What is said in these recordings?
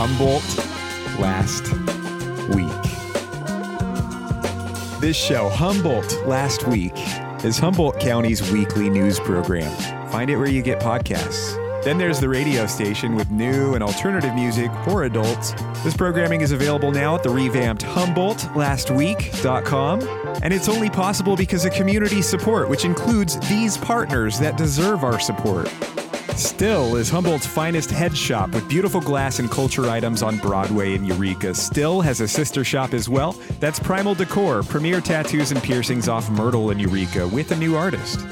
Humboldt Last Week. This show, Humboldt Last Week, is Humboldt County's weekly news program. Find it where you get podcasts. Then there's the radio station with new and alternative music for adults. This programming is available now at the revamped humboldtlastweek.com. And it's only possible because of community support, which includes these partners that deserve our support. STIL is Humboldt's finest head shop with beautiful glass and culture items on Broadway in Eureka. STIL has a sister shop as well. That's Primal Decor, premier tattoos and piercings off Myrtle in Eureka with a new artist.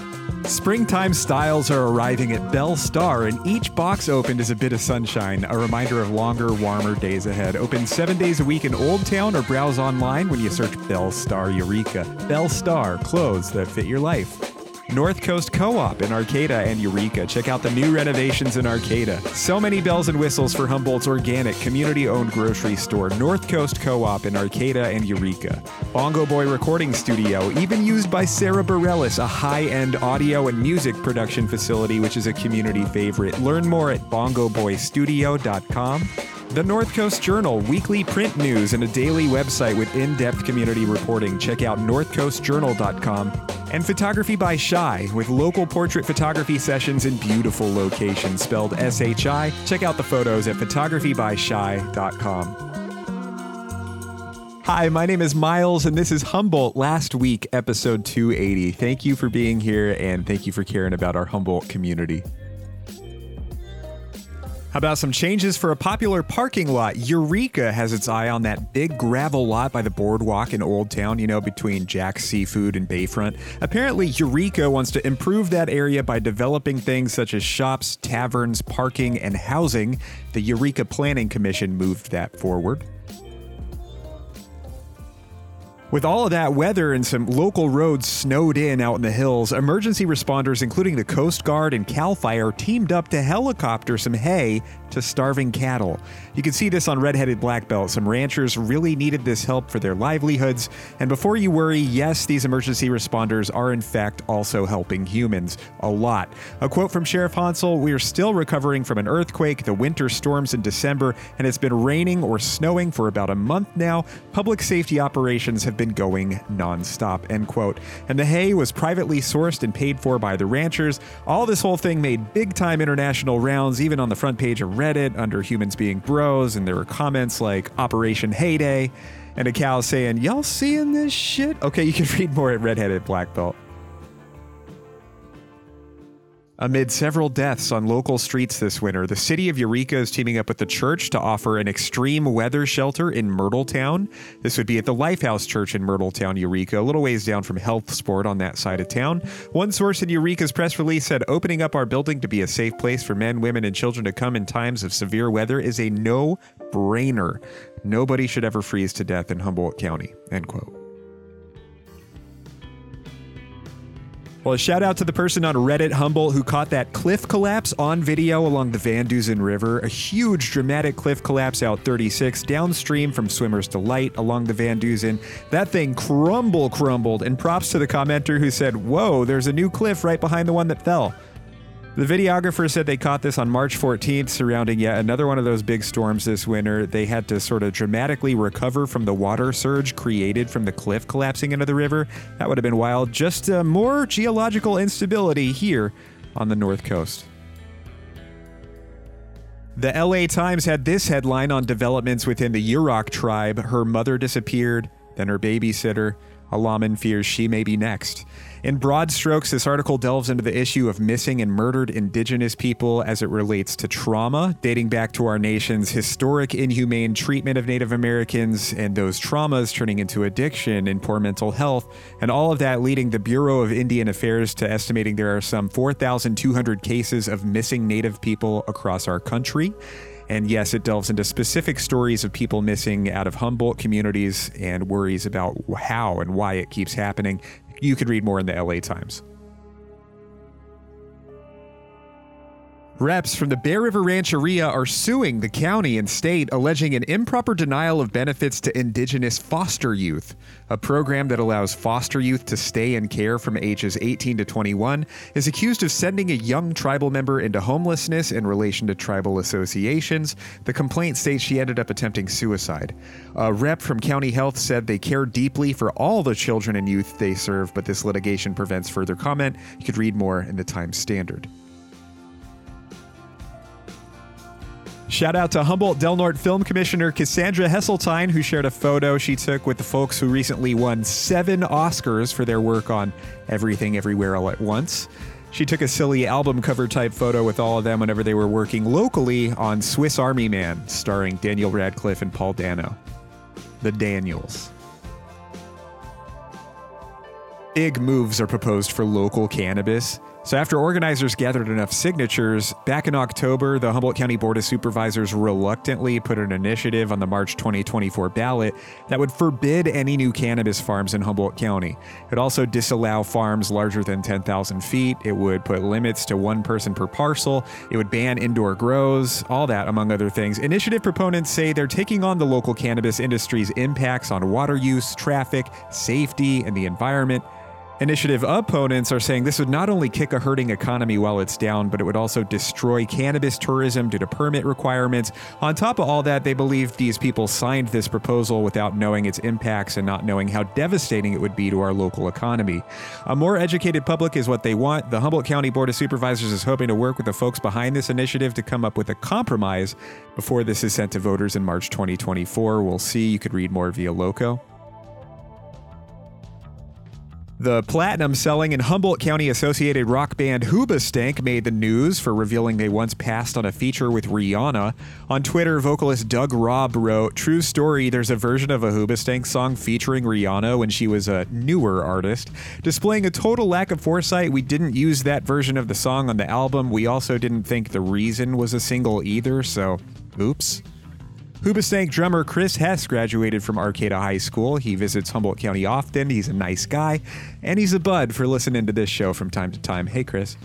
Springtime styles are arriving at Belle Starr, and each box opened is a bit of sunshine, a reminder of longer, warmer days ahead. Open 7 days a week in Old Town or browse online when you search Belle Starr Eureka. Belle Starr, clothes that fit your life. North Coast Co-op in Arcata and Eureka. Check out the new renovations in Arcata. So many bells and whistles for Humboldt's organic, community-owned grocery store, North Coast Co-op in Arcata and Eureka. Bongo Boy Recording Studio, even used by Sarah Bareilles, a high-end audio and music production facility, which is a community favorite. Learn more at bongoboystudio.com. The North Coast Journal, weekly print news and a daily website with in-depth community reporting. Check out northcoastjournal.com. And Photography by Shi, with local portrait photography sessions in beautiful locations, spelled S-H-I. Check out the photos at photographybyshi.com. Hi, my name is Miles, and this is Humboldt Last Week, episode 280. Thank you for being here, and thank you for caring about our Humboldt community. How about some changes for a popular parking lot? Eureka has its eye on that big gravel lot by the boardwalk in Old Town, you know, between Jack's Seafood and Bayfront. Apparently, Eureka wants to improve that area by developing things such as shops, taverns, parking, and housing. The Eureka Planning Commission moved that forward. With all of that weather and some local roads snowed in out in the hills, emergency responders, including the Coast Guard and CAL FIRE, teamed up to helicopter some hay to starving cattle. You can see this on Redheaded Black Belt. Some ranchers really needed this help for their livelihoods. And before you worry, yes, these emergency responders are in fact also helping humans. A lot. A quote from Sheriff Hansel: "We are still recovering from an earthquake, the winter storms in December, and it's been raining or snowing for about a month now. Public safety operations have been going nonstop," end quote. And the hay was privately sourced and paid for by the ranchers. All this whole thing made big time international rounds, even on the front page of Reddit under Humans Being Bros, and there were comments like Operation Heyday and a cow saying, "Y'all seeing this shit?" Okay, you can read more at Redheaded Black Belt. Amid several deaths on local streets this winter, the city of Eureka is teaming up with the church to offer an extreme weather shelter in Myrtletown. This would be at the Lifehouse Church in Myrtletown, Eureka, a little ways down from Health Sport on that side of town. One source in Eureka's press release said, "Opening up our building to be a safe place for men, women, and children to come in times of severe weather is a no-brainer. Nobody should ever freeze to death in Humboldt County," end quote. Well, a shout out to the person on Reddit, Humboldt, who caught that cliff collapse on video along the Van Duzen River. A huge dramatic cliff collapse out 36 downstream from Swimmer's Delight along the Van Duzen. That thing crumbled, and props to the commenter who said, "Whoa, there's a new cliff right behind the one that fell." The videographer said they caught this on March 14th, surrounding yet another one of those big storms this winter. They had to sort of dramatically recover from the water surge created from the cliff collapsing into the river. That would have been wild. Just more geological instability here on the North Coast. The LA Times had this headline on developments within the Yurok tribe. Her mother disappeared, then her babysitter. A lawman fears she may be next. In broad strokes, this article delves into the issue of missing and murdered indigenous people as it relates to trauma, dating back to our nation's historic inhumane treatment of Native Americans, and those traumas turning into addiction and poor mental health, and all of that leading the Bureau of Indian Affairs to estimating there are some 4,200 cases of missing Native people across our country. And yes, it delves into specific stories of people missing out of Humboldt communities and worries about how and why it keeps happening. You can read more in the LA Times. Reps from the Bear River Rancheria are suing the county and state, alleging an improper denial of benefits to indigenous foster youth, a program that allows foster youth to stay in care from ages 18 to 21, is accused of sending a young tribal member into homelessness in relation to tribal associations. The complaint states she ended up attempting suicide. A rep from County Health said they care deeply for all the children and youth they serve, but this litigation prevents further comment. You could read more in the Times Standard. Shout out to Humboldt Del Norte Film Commissioner Cassandra Hesseltine, who shared a photo she took with the folks who recently won 7 Oscars for their work on Everything Everywhere All at Once. She took a silly album cover type photo with all of them whenever they were working locally on Swiss Army Man, starring Daniel Radcliffe and Paul Dano. The Daniels. Big moves are proposed for local cannabis. So after organizers gathered enough signatures, back in October, the Humboldt County Board of Supervisors reluctantly put an initiative on the March 2024 ballot that would forbid any new cannabis farms in Humboldt County. It would also disallow farms larger than 10,000 feet. It would put limits to one person per parcel. It would ban indoor grows, all that, among other things. Initiative proponents say they're taking on the local cannabis industry's impacts on water use, traffic, safety, and the environment. Initiative opponents are saying this would not only kick a hurting economy while it's down, but it would also destroy cannabis tourism due to permit requirements. On top of all that, they believe these people signed this proposal without knowing its impacts and not knowing how devastating it would be to our local economy. A more educated public is what they want. The Humboldt County Board of Supervisors is hoping to work with the folks behind this initiative to come up with a compromise before this is sent to voters in March 2024. We'll see. You could read more via Loco. The platinum-selling and Humboldt County-associated rock band Hoobastank made the news for revealing they once passed on a feature with Rihanna. On Twitter, vocalist Doug Robb wrote, "True story, there's a version of a Hoobastank song featuring Rihanna when she was a newer artist. Displaying a total lack of foresight, we didn't use that version of the song on the album. We also didn't think The Reason was a single either, so oops." Hoobastank drummer Chris Hess graduated from Arcata High School. He visits Humboldt County often. He's a nice guy, and he's a bud for listening to this show from time to time. Hey, Chris.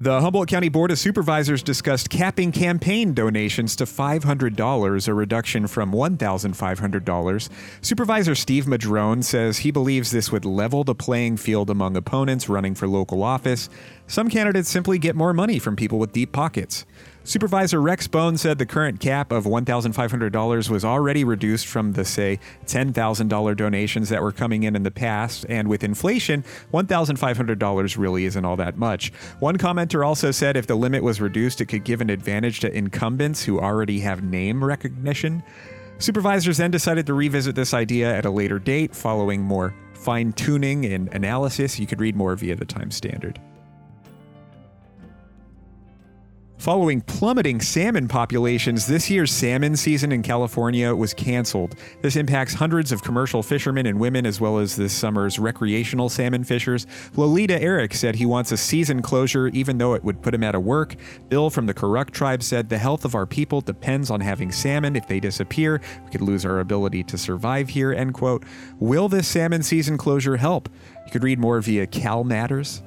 The Humboldt County Board of Supervisors discussed capping campaign donations to $500, a reduction from $1,500. Supervisor Steve Madrone says he believes this would level the playing field among opponents running for local office. Some candidates simply get more money from people with deep pockets. Supervisor Rex Bone said the current cap of $1,500 was already reduced from the, say, $10,000 donations that were coming in the past, and with inflation, $1,500 really isn't all that much. One commenter also said if the limit was reduced, it could give an advantage to incumbents who already have name recognition. Supervisors then decided to revisit this idea at a later date, following more fine-tuning and analysis. You could read more via the Times Standard. Following plummeting salmon populations, this year's salmon season in California was canceled. This impacts hundreds of commercial fishermen and women, as well as this summer's recreational salmon fishers. Lolita Eric said he wants a season closure, even though it would put him out of work. Bill from the Kuruk tribe said, "The health of our people depends on having salmon. If they disappear, we could lose our ability to survive here," end quote. Will this salmon season closure help? You could read more via Cal Matters.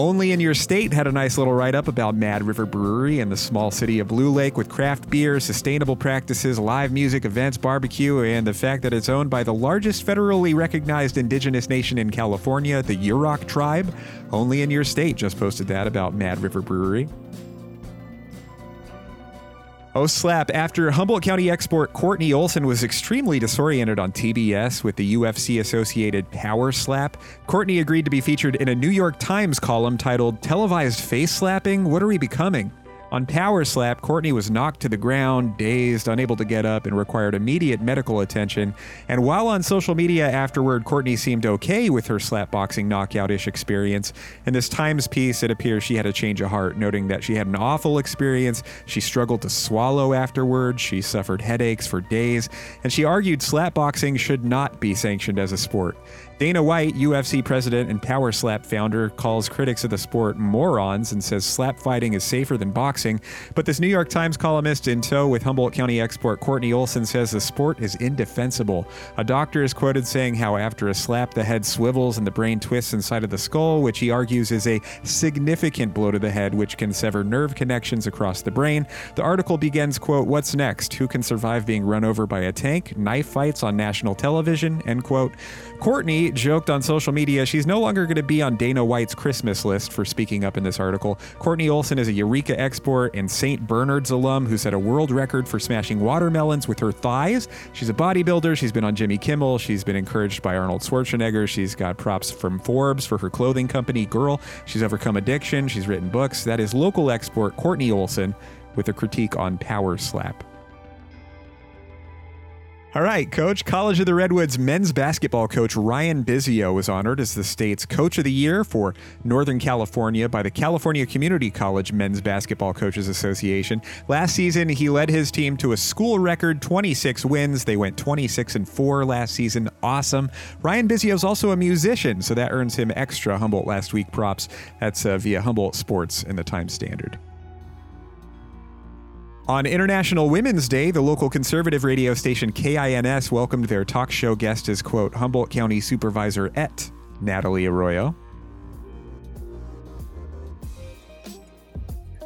Only in Your State had a nice little write-up about Mad River Brewery and the small city of Blue Lake, with craft beer, sustainable practices, live music, events, barbecue, and the fact that it's owned by the largest federally recognized indigenous nation in California, the Yurok tribe. Only in Your State just posted that about Mad River Brewery. Oh slap, after Humboldt County export Kortney Olson was extremely disoriented on TBS with the UFC-associated Power Slap, Kortney agreed to be featured in a New York Times column titled "Televised Face Slapping? What Are We Becoming?" On Power Slap, Kortney was knocked to the ground, dazed, unable to get up, and required immediate medical attention. And while on social media afterward, Kortney seemed okay with her slapboxing knockout-ish experience. In this Times piece, it appears she had a change of heart, noting that she had an awful experience, she struggled to swallow afterward, she suffered headaches for days, and she argued slapboxing should not be sanctioned as a sport. Dana White, UFC president and Power Slap founder, calls critics of the sport morons and says slap fighting is safer than boxing. But this New York Times columnist in tow with Humboldt County export Kortney Olson says the sport is indefensible. A doctor is quoted saying how after a slap, the head swivels and the brain twists inside of the skull, which he argues is a significant blow to the head, which can sever nerve connections across the brain. The article begins, quote, "What's next? Who can survive being run over by a tank? Knife fights on national television?" End quote. Kortney joked on social media she's no longer going to be on Dana White's Christmas list for speaking up in this article. Kortney Olson is a Eureka export and St. Bernard's alum who set a world record for smashing watermelons with her thighs. She's a bodybuilder. She's been on Jimmy Kimmel. She's been encouraged by Arnold Schwarzenegger. She's got props from Forbes for her clothing company, Girl. She's overcome addiction. She's written books. That is local export Kortney Olson with a critique on Power Slap. All right, Coach. College of the Redwoods men's basketball coach Ryan Bizio was honored as the state's Coach of the Year for Northern California by the California Community College Men's Basketball Coaches Association. Last season, he led his team to a school record 26 wins. They went 26-4 last season. Awesome. Ryan Bizio is also a musician, so that earns him extra Humboldt Last Week props. That's via Humboldt Sports and the Times Standard. On International Women's Day, the local conservative radio station KINS welcomed their talk show guest as, quote, Humboldt County Supervisor et Natalie Arroyo.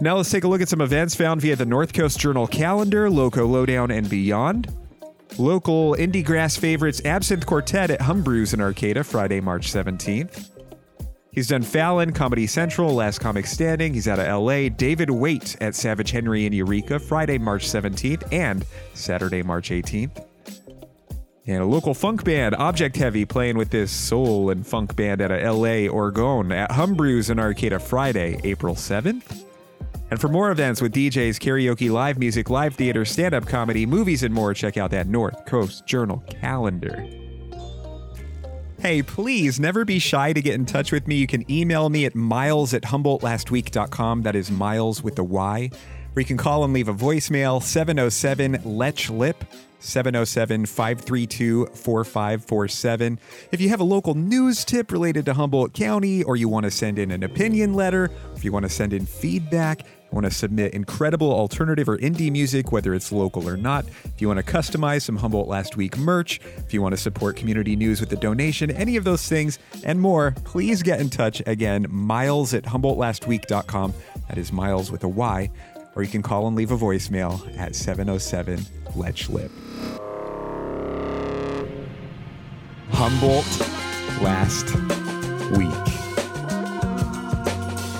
Now let's take a look at some events found via the North Coast Journal calendar, Loco Lowdown, and beyond. Local indie grass favorites Absinthe Quartet at Humbrews in Arcata, Friday, March 17th. He's done Fallon, Comedy Central, Last Comic Standing. He's out of LA. David Waite at Savage Henry in Eureka, Friday, March 17th and Saturday, March 18th. And a local funk band, Object Heavy, playing with this soul and funk band out of LA, Oregon, at Humbrews in Arcata, Friday, April 7th. And for more events with DJs, karaoke, live music, live theater, stand-up comedy, movies, and more, check out that North Coast Journal calendar. Hey, please never be shy to get in touch with me. You can email me at miles@humboldtlastweek.com. That is Miles with a Y. Or you can call and leave a voicemail, 707-LECH-LIP, 707-532-4547. If you have a local news tip related to Humboldt County, or you want to send in an opinion letter, if you want to send in feedback, want to submit incredible alternative or indie music, whether it's local or not. If you want to customize some Humboldt Last Week merch, if you want to support community news with a donation, any of those things and more, please get in touch. Again, miles@humboldtlastweek.com. That is Miles with a Y. Or you can call and leave a voicemail at 707-LECH-LIP. Humboldt Last Week.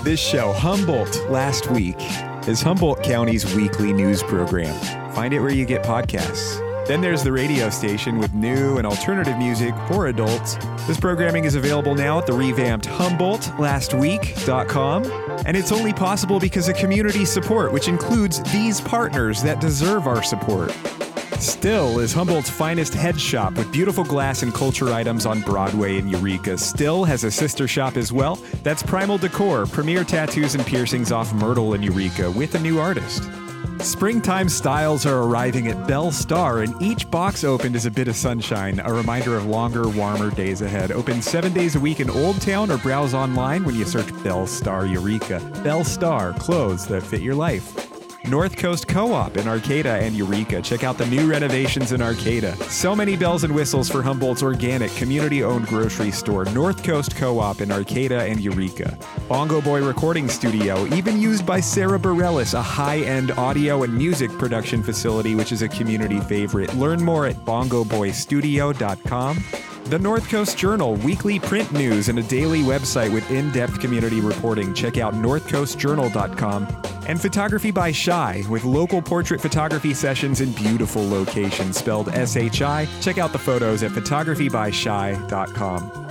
This show, Humboldt Last Week, is Humboldt County's weekly news program. Find it where you get podcasts. Then there's the radio station with new and alternative music for adults. This programming is available now at the revamped humboldtlastweek.com. And it's only possible because of community support, which includes these partners that deserve our support. STIL is Humboldt's finest head shop with beautiful glass and culture items on Broadway in Eureka. STIL has a sister shop as well. That's Primal Decor, premier tattoos and piercings off Myrtle in Eureka with a new artist. Springtime styles are arriving at Belle Starr, and each box opened is a bit of sunshine, a reminder of longer, warmer days ahead. Open 7 days a week in Old Town or browse online when you search Belle Starr Eureka. Belle Starr, clothes that fit your life. North Coast Co-op in Arcata and Eureka. Check out the new renovations in Arcata. So many bells and whistles for Humboldt's organic, community-owned grocery store, North Coast Co-op in Arcata and Eureka. Bongo Boy Recording Studio, even used by Sarah Bareilles, a high-end audio and music production facility, which is a community favorite. Learn more at bongoboystudio.com. The North Coast Journal, weekly print news and a daily website with in-depth community reporting. Check out northcoastjournal.com. And Photography by Shi, with local portrait photography sessions in beautiful locations, spelled S-H-I. Check out the photos at photographybyshi.com.